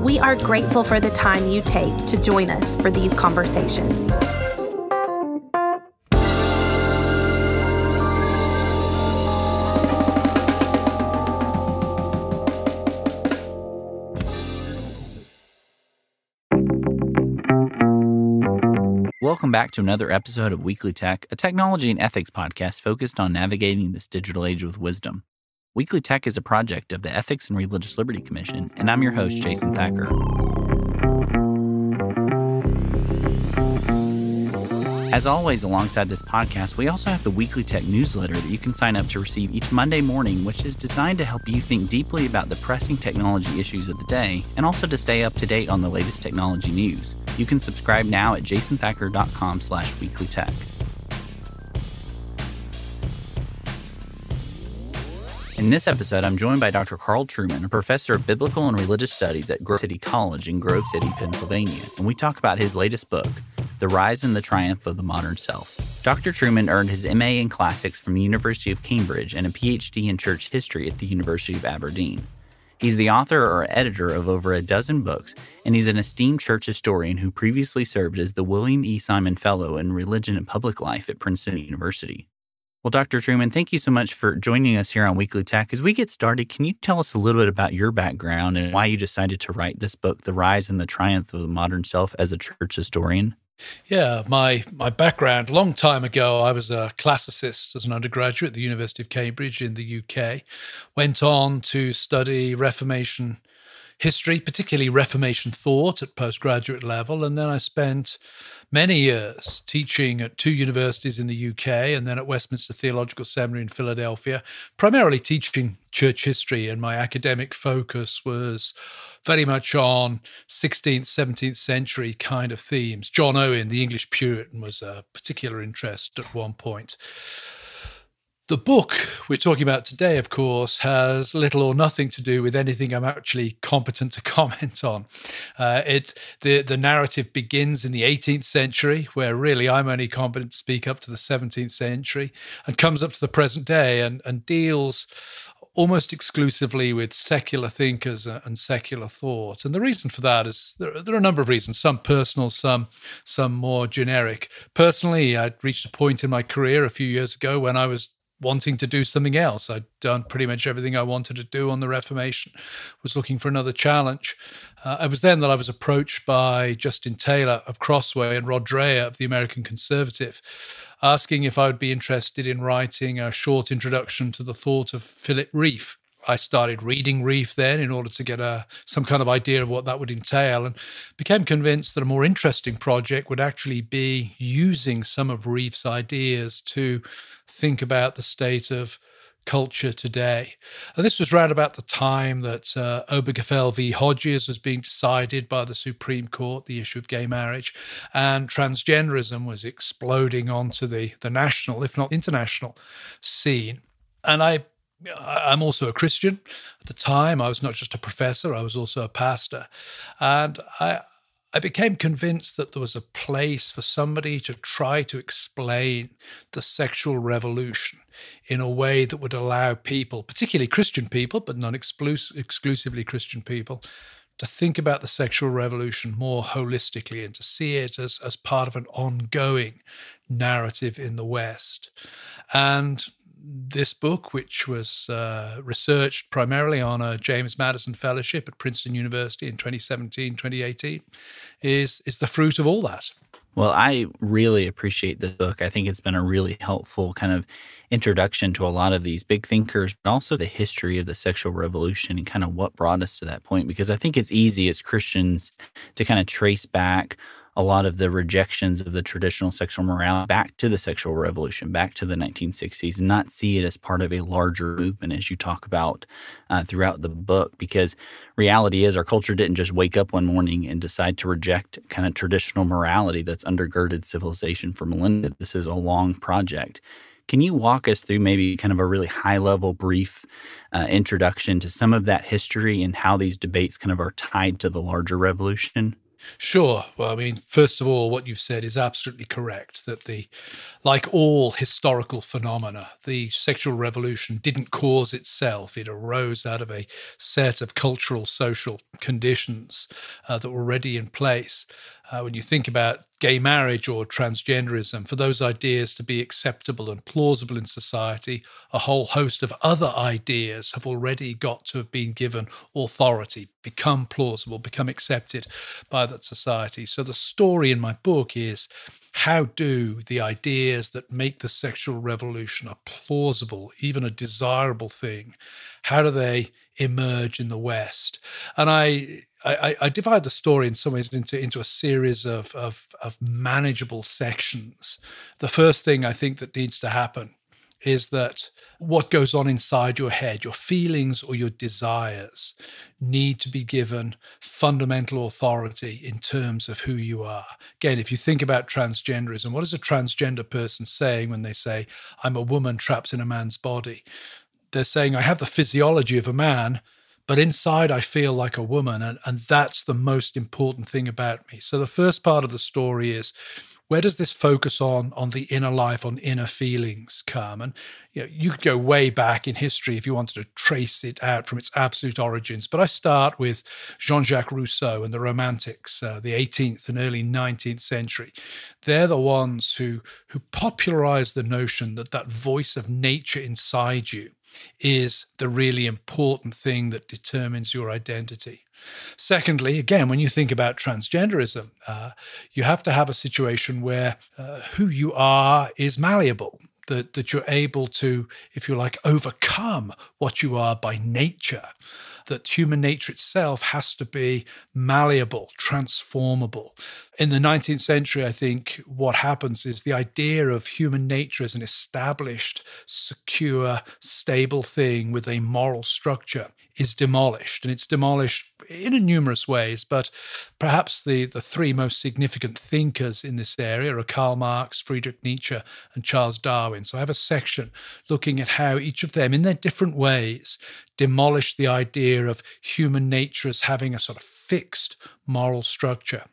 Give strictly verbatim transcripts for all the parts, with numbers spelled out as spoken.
We are grateful for the time you take to join us for these conversations. Welcome back to another episode of Weekly Tech, a technology and ethics podcast focused on navigating this digital age with wisdom. Weekly Tech is a project of the Ethics and Religious Liberty Commission, and I'm your host, Jason Thacker. As always, alongside this podcast, we also have the Weekly Tech newsletter that you can sign up to receive each Monday morning, which is designed to help you think deeply about the pressing technology issues of the day and also to stay up to date on the latest technology news. You can subscribe now at jasonthacker.com slash weeklytech. In this episode, I'm joined by Doctor Carl Trueman, a professor of biblical and religious studies at Grove City College in Grove City, Pennsylvania, and we talk about his latest book, The Rise and the Triumph of the Modern Self. Doctor Trueman earned his M A in classics from the University of Cambridge and a P H D in church history at the University of Aberdeen. He's the author or editor of over a dozen books, and he's an esteemed church historian who previously served as the William E. Simon Fellow in Religion and Public Life at Princeton University. Well, Doctor Trueman, thank you so much for joining us here on Weekly Tech. As we get started, can you tell us a little bit about your background and why you decided to write this book, The Rise and the Triumph of the Modern Self, as a church historian? Yeah, my my background, long time ago, I was a classicist as an undergraduate at the University of Cambridge in the U K. Went on to study Reformation history, particularly Reformation thought at postgraduate level, and then I spent many years teaching at two universities in the U K and then at Westminster Theological Seminary in Philadelphia, primarily teaching church history, and my academic focus was very much on sixteenth, seventeenth century kind of themes. John Owen, the English Puritan, was a particular interest at one point. The book we're talking about today, of course, has little or nothing to do with anything I'm actually competent to comment on. Uh, it the, the narrative begins in the eighteenth century, where really I'm only competent to speak up to the seventeenth century, and comes up to the present day and, and deals almost exclusively with secular thinkers and secular thought. And the reason for that is there, there are a number of reasons, some personal, some some more generic. Personally, I'd reached a point in my career a few years ago when I was wanting to do something else. I'd done pretty much everything I wanted to do on the Reformation, was looking for another challenge. Uh, it was then that I was approached by Justin Taylor of Crossway and Rod Dreher of the American Conservative, asking if I would be interested in writing a short introduction to the thought of Philip Reeve. I started reading Reeve then in order to get a, some kind of idea of what that would entail, and became convinced that a more interesting project would actually be using some of Reeve's ideas to think about the state of culture today. And this was round about the time that uh, Obergefell v. Hodges was being decided by the Supreme Court, the issue of gay marriage, and transgenderism was exploding onto the, the national, if not international, scene. And I I'm also a Christian. At the time, I was not just a professor, I was also a pastor. And I I became convinced that there was a place for somebody to try to explain the sexual revolution in a way that would allow people, particularly Christian people, but not exclus- exclusively Christian people, to think about the sexual revolution more holistically and to see it as, as part of an ongoing narrative in the West. And this book, which was uh, researched primarily on a James Madison Fellowship at Princeton University in twenty seventeen, twenty eighteen, is, is the fruit of all that. Well, I really appreciate this book. I think it's been a really helpful kind of introduction to a lot of these big thinkers, but also the history of the sexual revolution and kind of what brought us to that point, because I think it's easy as Christians to kind of trace back a lot of the rejections of the traditional sexual morality back to the sexual revolution, back to the nineteen sixties, and not see it as part of a larger movement, as you talk about uh, throughout the book. Because reality is, our culture didn't just wake up one morning and decide to reject kind of traditional morality that's undergirded civilization for millennia. This is a long project. Can you walk us through maybe kind of a really high-level, brief uh, introduction to some of that history and how these debates kind of are tied to the larger revolution? Sure. Well, I mean, first of all, what you've said is absolutely correct, that the, like all historical phenomena, the sexual revolution didn't cause itself. It arose out of a set of cultural, social conditions uh, that were already in place. Uh, when you think about gay marriage or transgenderism, for those ideas to be acceptable and plausible in society, a whole host of other ideas have already got to have been given authority, become plausible, become accepted by that society. So the story in my book is, how do the ideas that make the sexual revolution a plausible, even a desirable thing, how do they emerge in the West? And I I, I divide the story in some ways into, into a series of, of, of manageable sections. The first thing I think that needs to happen is that what goes on inside your head, your feelings or your desires, need to be given fundamental authority in terms of who you are. Again, if you think about transgenderism, what is a transgender person saying when they say, I'm a woman trapped in a man's body? They're saying, I have the physiology of a man, but inside I feel like a woman, and, and that's the most important thing about me. So the first part of the story is, where does this focus on, on the inner life, on inner feelings come? And you know, you could go way back in history if you wanted to trace it out from its absolute origins. But I start with Jean-Jacques Rousseau and the Romantics, uh, the eighteenth and early nineteenth century. They're the ones who, who popularized the notion that that voice of nature inside you is the really important thing that determines your identity. Secondly, again, when you think about transgenderism, uh, you have to have a situation where uh, who you are is malleable, that, that you're able to, if you like, overcome what you are by nature, that human nature itself has to be malleable, transformable. In the nineteenth century, I think what happens is the idea of human nature as an established, secure, stable thing with a moral structure is demolished, and it's demolished in numerous ways, but perhaps the, the three most significant thinkers in this area are Karl Marx, Friedrich Nietzsche, and Charles Darwin. So I have a section looking at how each of them, in their different ways, demolished the idea of human nature as having a sort of fixed moral structure.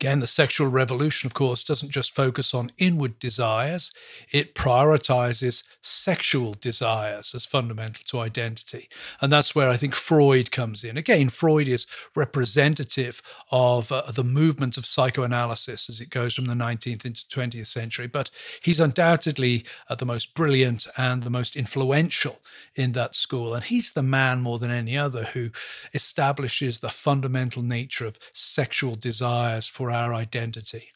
Again, the sexual revolution, of course, doesn't just focus on inward desires. It prioritizes sexual desires as fundamental to identity. And that's where I think Freud comes in. Again, Freud is representative of uh, the movement of psychoanalysis as it goes from the nineteenth into twentieth century. But he's undoubtedly uh, the most brilliant and the most influential in that school. And he's the man, more than any other, who establishes the fundamental nature of sexual desire for our identity.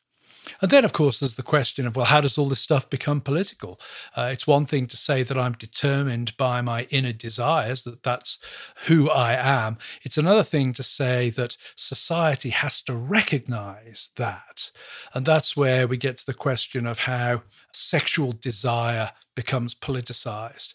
And then, of course, there's the question of, well, how does all this stuff become political? Uh, it's one thing to say that I'm determined by my inner desires, that that's who I am. It's another thing to say that society has to recognize that. And that's where we get to the question of how sexual desire becomes politicized.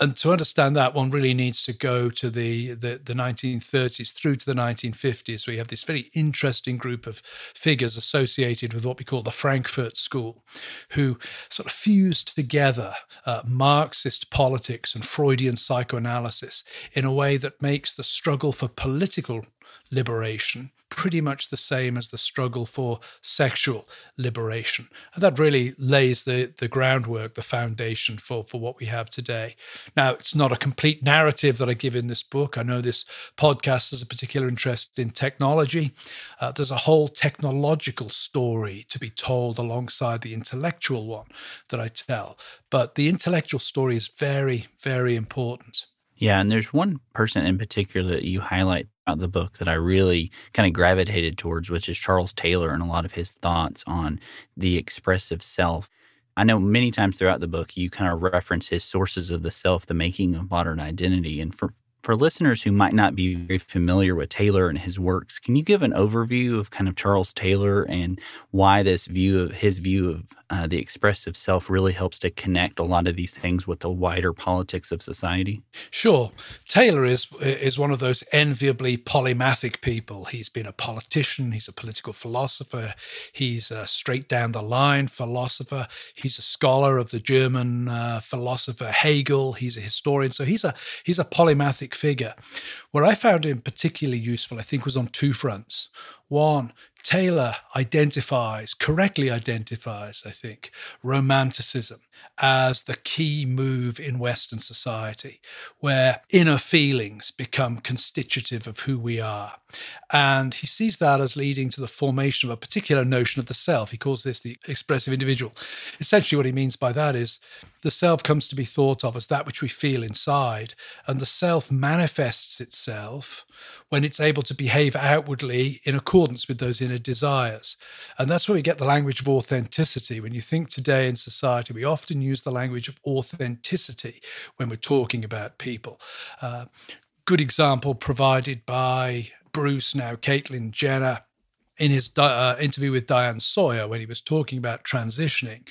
And to understand that, one really needs to go to the, the, the nineteen thirties through to the nineteen fifties. We have this very interesting group of figures associated with what we call the Frankfurt School, who sort of fused together uh, Marxist politics and Freudian psychoanalysis in a way that makes the struggle for political liberation pretty much the same as the struggle for sexual liberation. And that really lays the, the groundwork, the foundation for, for what we have today. Now, it's not a complete narrative that I give in this book. I know this podcast has a particular interest in technology. Uh, there's a whole technological story to be told alongside the intellectual one that I tell. But the intellectual story is very, very important. Yeah, and there's one person in particular that you highlight throughout the book that I really kind of gravitated towards, which is Charles Taylor and a lot of his thoughts on the expressive self. I know many times throughout the book you kind of reference his Sources of the Self, The Making of Modern Identity. And for for listeners who might not be very familiar with Taylor and his works, can you give an overview of kind of Charles Taylor and why this view of his view of uh, the expressive self really helps to connect a lot of these things with the wider politics of society? Sure. Taylor is is one of those enviably polymathic people. He's been a politician. He's a political philosopher. He's a straight down the line philosopher. He's a scholar of the German uh, philosopher Hegel. He's a historian. So he's a he's a polymathic figure. Where I found him particularly useful, I think, was on two fronts. One, Taylor identifies, correctly identifies, I think, romanticism as the key move in Western society, where inner feelings become constitutive of who we are. And he sees that as leading to the formation of a particular notion of the self. He calls this the expressive individual. Essentially, what he means by that is the self comes to be thought of as that which we feel inside, and the self manifests itself when it's able to behave outwardly in accordance with those inner desires. And that's where we get the language of authenticity. When you think today in society, we often use the language of authenticity when we're talking about people. Uh, good example provided by Bruce, now Caitlyn Jenner, in his uh, interview with Diane Sawyer when he was talking about transitioning.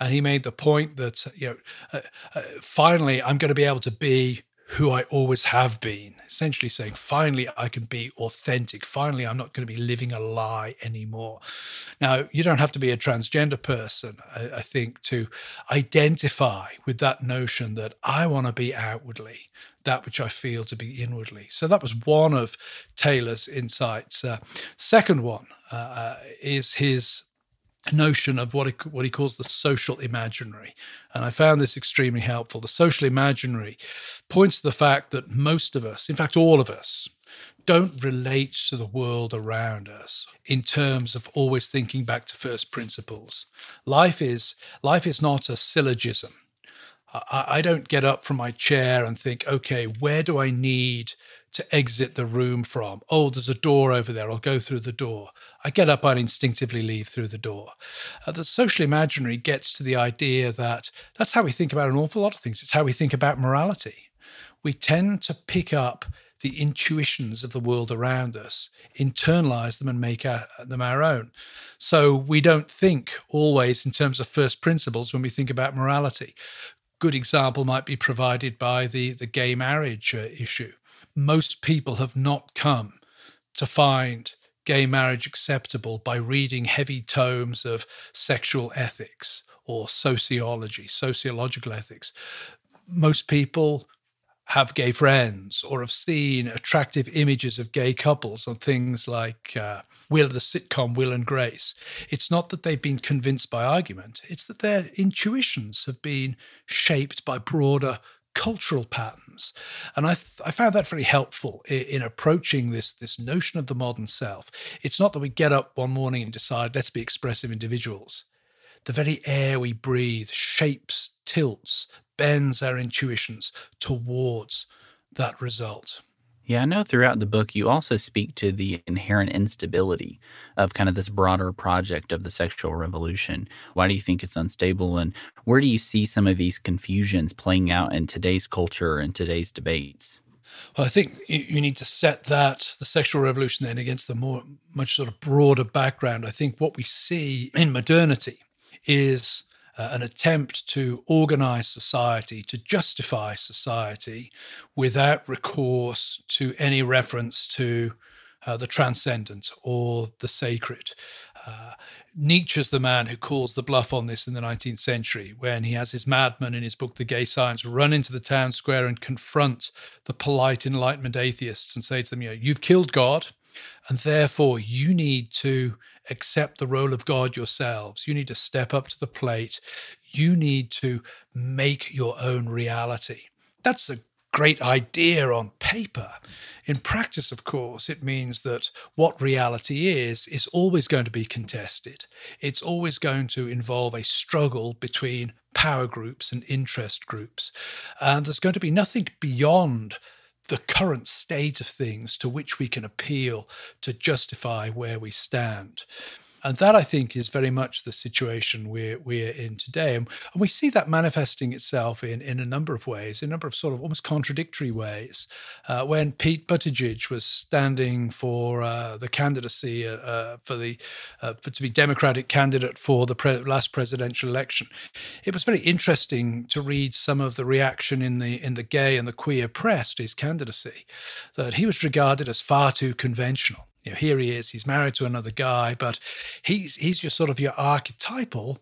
And he made the point that, you know, uh, uh, finally, I'm going to be able to be who I always have been, essentially saying, finally, I can be authentic. Finally, I'm not going to be living a lie anymore. Now, you don't have to be a transgender person, I, I think, to identify with that notion that I want to be outwardly that which I feel to be inwardly. So that was one of Taylor's insights. Uh, second one uh, is his notion of what he, what he calls the social imaginary. And I found this extremely helpful. The social imaginary points to the fact that most of us, in fact, all of us, don't relate to the world around us in terms of always thinking back to first principles. Life is, life is not a syllogism. I, I don't get up from my chair and think, okay, where do I need to exit the room from? Oh, there's a door over there. I'll go through the door. I get up, I instinctively leave through the door. Uh, the social imaginary gets to the idea that that's how we think about an awful lot of things. It's how we think about morality. We tend to pick up the intuitions of the world around us, internalize them and make our, them our own. So we don't think always in terms of first principles when we think about morality. Good example might be provided by the, the gay marriage uh, issue. Most people have not come to find gay marriage acceptable by reading heavy tomes of sexual ethics or sociology, sociological ethics. Most people have gay friends or have seen attractive images of gay couples on things like uh, Will, the sitcom Will and Grace. It's not that they've been convinced by argument. It's that their intuitions have been shaped by broader cultural patterns. And I, th- I found that very helpful in, in approaching this, this notion of the modern self. It's not that we get up one morning and decide, let's be expressive individuals. The very air we breathe shapes, tilts, bends our intuitions towards that result. Yeah, I know throughout the book you also speak to the inherent instability of kind of this broader project of the sexual revolution. Why do you think it's unstable, and where do you see some of these confusions playing out in today's culture and today's debates? Well, I think you need to set that, the sexual revolution then, against the more much sort of broader background. I think what we see in modernity is Uh, an attempt to organize society, to justify society without recourse to any reference to uh, the transcendent or the sacred. Uh, Nietzsche's the man who calls the bluff on this in the nineteenth century, when he has his madmen in his book, The Gay Science, run into the town square and confront the polite Enlightenment atheists and say to them, you know, you've killed God, and therefore you need to accept the role of God yourselves. You need to step up to the plate. You need to make your own reality. That's a great idea on paper. In practice, of course, it means that what reality is, is always going to be contested. It's always going to involve a struggle between power groups and interest groups. And there's going to be nothing beyond the current state of things to which we can appeal to justify where we stand. And that, I think, is very much the situation we're, we're in today. And, and we see that manifesting itself in, in a number of ways, in a number of sort of almost contradictory ways. Uh, when Pete Buttigieg was standing for uh, the candidacy uh, uh, for the uh, for, to be Democratic candidate for the pre- last presidential election, it was very interesting to read some of the reaction in the in the gay and the queer press to his candidacy, that he was regarded as far too conventional. You know, here he is, he's married to another guy, but he's he's just sort of your archetypal,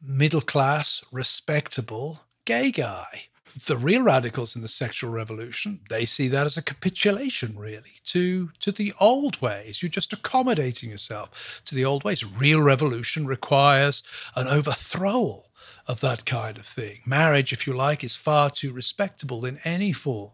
middle-class, respectable gay guy. The real radicals in the sexual revolution, they see that as a capitulation, really, to, to the old ways. You're just accommodating yourself to the old ways. Real revolution requires an overthrowal of that kind of thing. Marriage, if you like, is far too respectable in any form.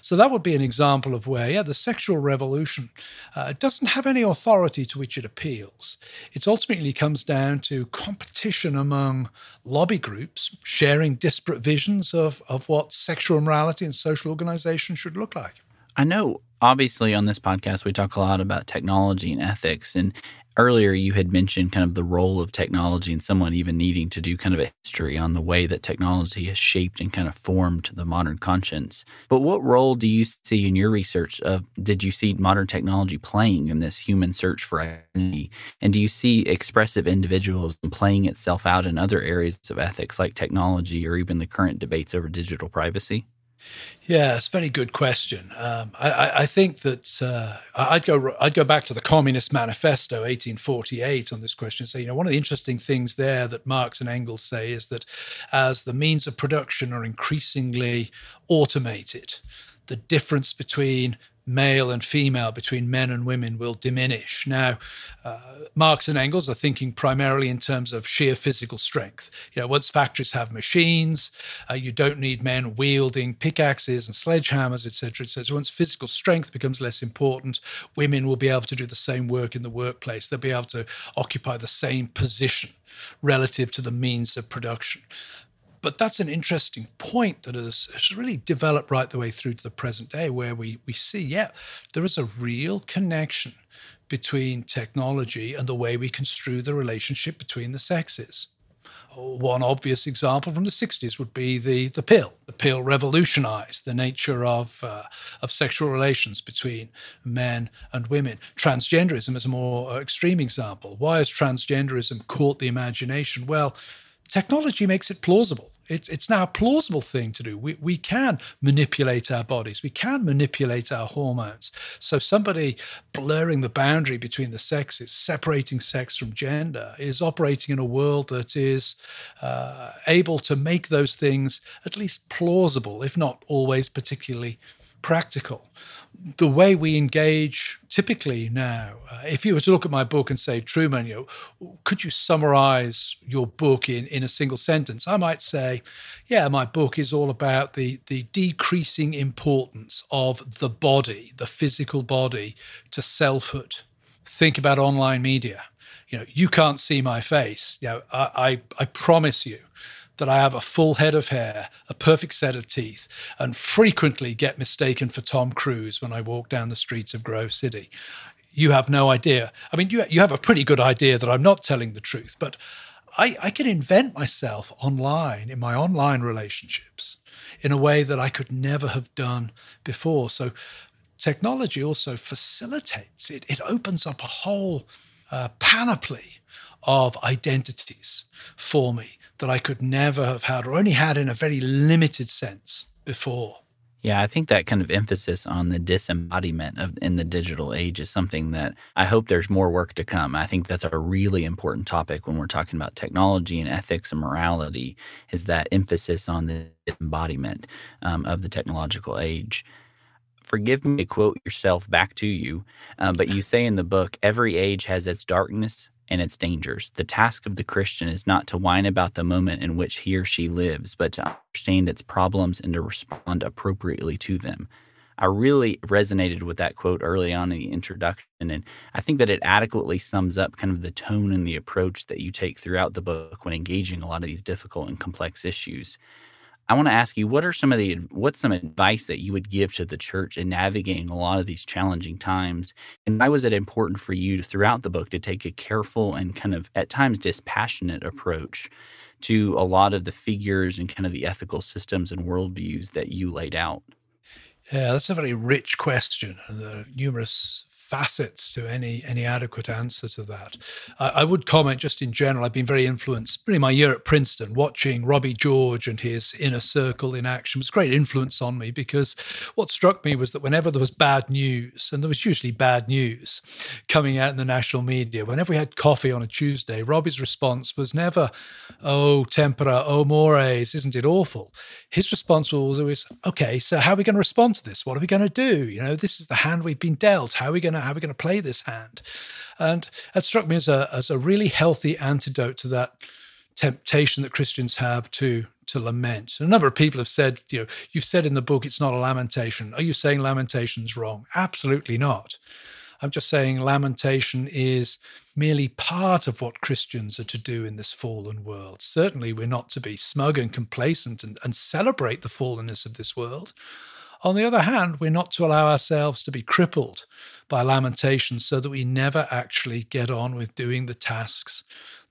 So that would be an example of where, yeah, the sexual revolution uh, doesn't have any authority to which it appeals. It ultimately comes down to competition among lobby groups sharing disparate visions of, of what sexual morality and social organization should look like. I know, obviously, on this podcast, we talk a lot about technology and ethics. And earlier, you had mentioned kind of the role of technology and someone even needing to do kind of a history on the way that technology has shaped and kind of formed the modern conscience. But what role do you see in your research of, did you see modern technology playing in this human search for identity? And do you see expressive individuals playing itself out in other areas of ethics like technology or even the current debates over digital privacy? Yeah, it's a very good question. Um, I, I think that uh, I'd go I'd go back to the Communist Manifesto, eighteen forty-eight, on this question and say, you know, one of the interesting things there that Marx and Engels say is that as the means of production are increasingly automated, the difference between male and female, between men and women, will diminish. Now, uh, Marx and Engels are thinking primarily in terms of sheer physical strength. You know, once factories have machines, uh, you don't need men wielding pickaxes and sledgehammers, et cetera, et cetera. Once physical strength becomes less important, women will be able to do the same work in the workplace. They'll be able to occupy the same position relative to the means of production. But that's an interesting point that has really developed right the way through to the present day, where we, we see, yeah, there is a real connection between technology and the way we construe the relationship between the sexes. One obvious example from the sixties would be the, the pill. The pill revolutionized the nature of uh, of sexual relations between men and women. Transgenderism is a more extreme example. Why has transgenderism caught the imagination? Well, technology makes it plausible. It's, it's now a plausible thing to do. We, we can manipulate our bodies. We can manipulate our hormones. So somebody blurring the boundary between the sexes, separating sex from gender, is operating in a world that is uh, able to make those things at least plausible, if not always particularly practical. The way we engage typically now, uh, if you were to look at my book and say, Truman, you know, could you summarize your book in, in a single sentence? I might say, yeah, my book is all about the, the decreasing importance of the body, the physical body, to selfhood. Think about online media. You know, you can't see my face. You know, I, I, I promise you that I have a full head of hair, a perfect set of teeth, and frequently get mistaken for Tom Cruise when I walk down the streets of Grove City. You have no idea. I mean, you you have a pretty good idea that I'm not telling the truth, but I, I can invent myself online, in my online relationships, in a way that I could never have done before. So technology also facilitates it. It opens up a whole uh, panoply of identities for me that I could never have had, or only had in a very limited sense before. Yeah, I think that kind of emphasis on the disembodiment of in the digital age is something that I hope there's more work to come. I think that's a really important topic when we're talking about technology and ethics and morality, is that emphasis on the embodiment um, of the technological age. Forgive me to quote yourself back to you, uh, but you say in the book, every age has its darkness and its dangers. The task of the Christian is not to whine about the moment in which he or she lives, but to understand its problems and to respond appropriately to them. I really resonated with that quote early on in the introduction, and I think that it adequately sums up kind of the tone and the approach that you take throughout the book when engaging a lot of these difficult and complex issues. I want to ask you, what are some of the what's some advice that you would give to the church in navigating a lot of these challenging times? And why was it important for you to, throughout the book, to take a careful and kind of at times dispassionate approach to a lot of the figures and kind of the ethical systems and worldviews that you laid out? Yeah, that's a very rich question, and there are numerous facets to any any adequate answer to that. I, I would comment just in general, I've been very influenced, really my year at Princeton, watching Robbie George and his inner circle in action was a great influence on me, because what struck me was that whenever there was bad news, and there was usually bad news coming out in the national media, whenever we had coffee on a Tuesday, Robbie's response was never, oh, tempera, oh, mores, isn't it awful? His response was always, okay, so how are we going to respond to this? What are we going to do? You know, this is the hand we've been dealt. How are we going to How are we going to play this hand? And that struck me as a as a really healthy antidote to that temptation that Christians have to to lament. A number of people have said, you know, you've said in the book it's not a lamentation. Are you saying lamentation's wrong? Absolutely not. I'm just saying lamentation is merely part of what Christians are to do in this fallen world. Certainly we're not to be smug and complacent and, and celebrate the fallenness of this world. On the other hand, we're not to allow ourselves to be crippled by lamentation so that we never actually get on with doing the tasks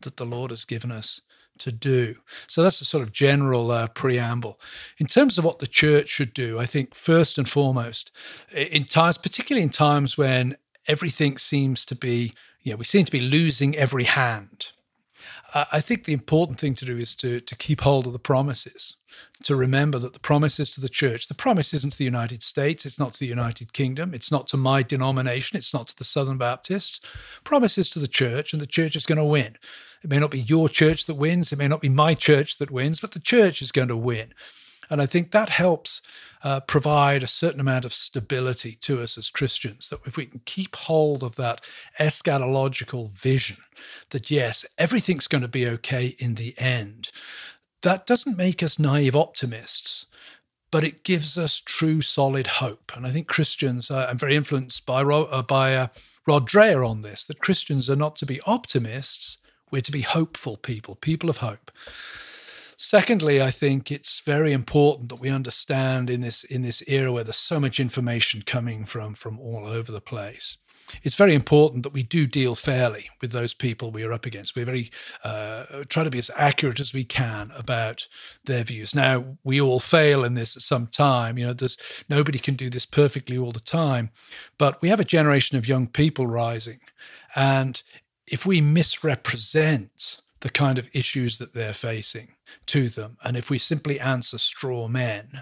that the Lord has given us to do. So that's a sort of general uh, preamble. In terms of what the church should do, I think first and foremost, in times, particularly in times when everything seems to be, you know, we seem to be losing every hand, uh, I think the important thing to do is to, to keep hold of the promises. To remember that the promise is to the church. The promise isn't to the United States. It's not to the United Kingdom. It's not to my denomination. It's not to the Southern Baptists. Promise is to the church, and the church is going to win. It may not be your church that wins. It may not be my church that wins, but the church is going to win. And I think that helps uh, provide a certain amount of stability to us as Christians, that if we can keep hold of that eschatological vision, that yes, everything's going to be okay in the end. That doesn't make us naive optimists, but it gives us true, solid hope. And I think Christians, uh, I'm very influenced by, uh, by uh, Rod Dreher on this, that Christians are not to be optimists, we're to be hopeful people, people of hope. Secondly, I think it's very important that we understand in this in this era where there's so much information coming from, from all over the place, it's very important that we do deal fairly with those people we are up against. We very uh, try to be as accurate as we can about their views. Now, we all fail in this at some time. You know, there's nobody can do this perfectly all the time, but we have a generation of young people rising, and if we misrepresent the kind of issues that they're facing to them, and if we simply answer straw men,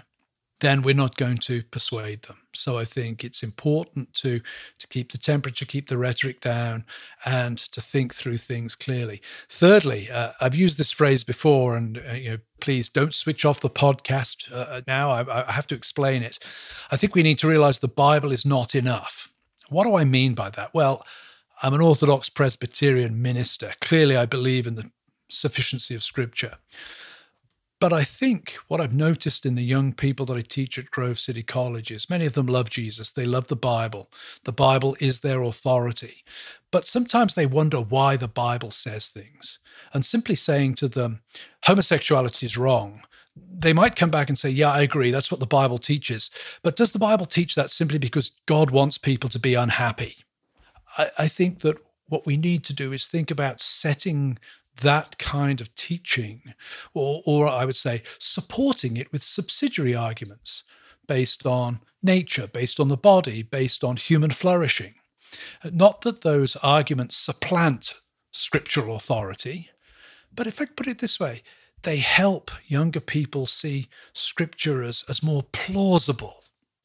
then we're not going to persuade them. So I think it's important to, to keep the temperature, keep the rhetoric down, and to think through things clearly. Thirdly, uh, I've used this phrase before, and uh, you know, please don't switch off the podcast uh, now. I, I have to explain it. I think we need to realize the Bible is not enough. What do I mean by that? Well, I'm an Orthodox Presbyterian minister. Clearly, I believe in the sufficiency of Scripture. But I think what I've noticed in the young people that I teach at Grove City College is many of them love Jesus. They love the Bible. The Bible is their authority. But sometimes they wonder why the Bible says things. And simply saying to them, homosexuality is wrong, they might come back and say, yeah, I agree, that's what the Bible teaches. But does the Bible teach that simply because God wants people to be unhappy? I, I think that what we need to do is think about setting that kind of teaching, or, or I would say supporting it with subsidiary arguments based on nature, based on the body, based on human flourishing. Not that those arguments supplant scriptural authority, but if I put it this way, they help younger people see Scripture as, as more plausible,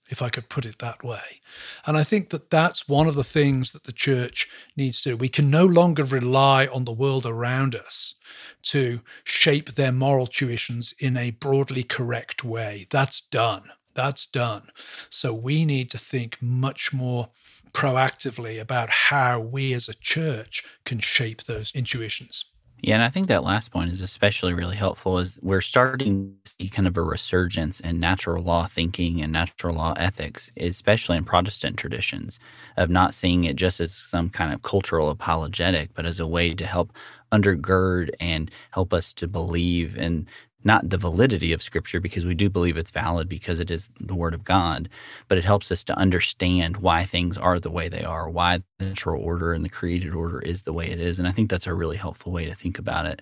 if I could put it that way. And I think that that's one of the things that the church needs to do. We can no longer rely on the world around us to shape their moral tuitions in a broadly correct way. That's done. That's done. So we need to think much more proactively about how we as a church can shape those intuitions. Yeah, and I think that last point is especially really helpful, is we're starting to see kind of a resurgence in natural law thinking and natural law ethics, especially in Protestant traditions, of not seeing it just as some kind of cultural apologetic, but as a way to help undergird and help us to believe in not the validity of Scripture, because we do believe it's valid because it is the Word of God, but it helps us to understand why things are the way they are, why the natural order and the created order is the way it is. And I think that's a really helpful way to think about it.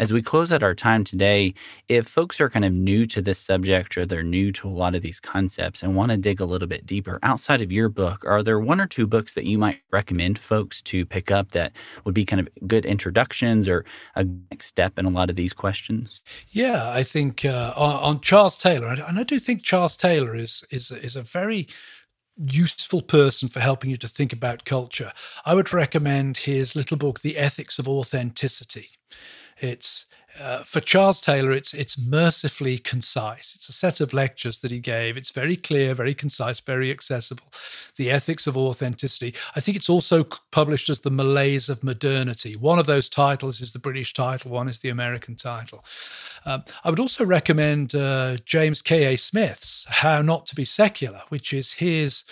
As we close out our time today, if folks are kind of new to this subject or they're new to a lot of these concepts and want to dig a little bit deeper outside of your book, are there one or two books that you might recommend folks to pick up that would be kind of good introductions or a next step in a lot of these questions? Yeah, I think uh, on, on Charles Taylor, and I do think Charles Taylor is is is a very useful person for helping you to think about culture. I would recommend his little book, The Ethics of Authenticity. It's uh, for Charles Taylor, it's it's mercifully concise. It's a set of lectures that he gave. It's very clear, very concise, very accessible. The Ethics of Authenticity. I think it's also published as The Malaise of Modernity. One of those titles is the British title. One is the American title. Um, I would also recommend uh, James K A Smith's How Not to Be Secular, which is his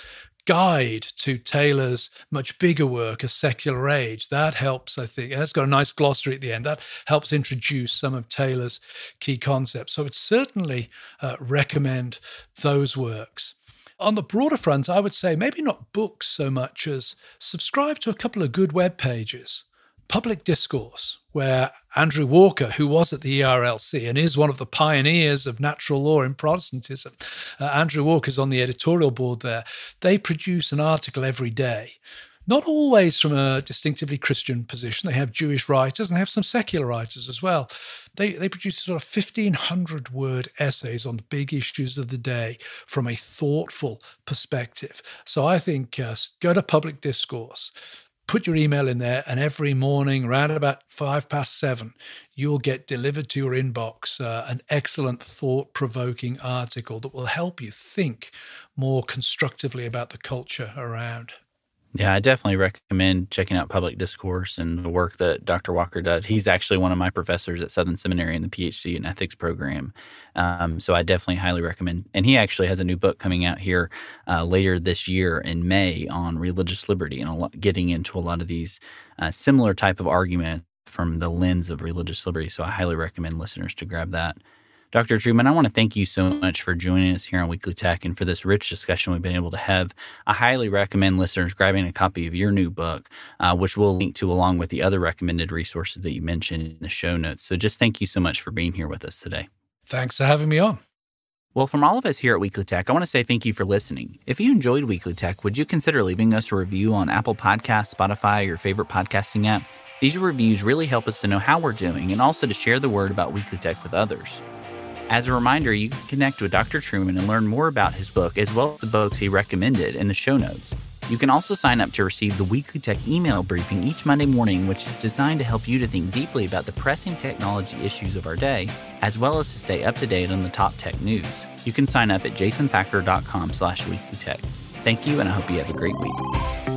guide to Taylor's much bigger work, A Secular Age. That helps, I think, and it's got a nice glossary at the end. That helps introduce some of Taylor's key concepts. So I would certainly uh, recommend those works. On the broader front, I would say maybe not books so much as subscribe to a couple of good web pages. Public Discourse, where Andrew Walker, who was at the E R L C and is one of the pioneers of natural law in Protestantism, uh, Andrew Walker's on the editorial board there. They produce an article every day, not always from a distinctively Christian position. They have Jewish writers and they have some secular writers as well. They they produce sort of fifteen hundred word essays on the big issues of the day from a thoughtful perspective. So I think uh, go to Public Discourse. Put your email in there, and every morning around about five past seven, you'll get delivered to your inbox uh, an excellent thought-provoking article that will help you think more constructively about the culture around. Yeah, I definitely recommend checking out Public Discourse and the work that Doctor Walker does. He's actually one of my professors at Southern Seminary in the P H D in ethics program. Um, so I definitely highly recommend. And he actually has a new book coming out here uh, later this year in May on religious liberty and a lot, getting into a lot of these uh, similar type of argument from the lens of religious liberty. So I highly recommend listeners to grab that. Doctor Trueman, I want to thank you so much for joining us here on Weekly Tech and for this rich discussion we've been able to have. I highly recommend listeners grabbing a copy of your new book, uh, which we'll link to along with the other recommended resources that you mentioned in the show notes. So just thank you so much for being here with us today. Thanks for having me on. Well, from all of us here at Weekly Tech, I want to say thank you for listening. If you enjoyed Weekly Tech, would you consider leaving us a review on Apple Podcasts, Spotify, or your favorite podcasting app? These reviews really help us to know how we're doing and also to share the word about Weekly Tech with others. As a reminder, you can connect with Doctor Trueman and learn more about his book as well as the books he recommended in the show notes. You can also sign up to receive the Weekly Tech email briefing each Monday morning, which is designed to help you to think deeply about the pressing technology issues of our day, as well as to stay up to date on the top tech news. You can sign up at jason thacker dot com slash weekly tech. Thank you, and I hope you have a great week.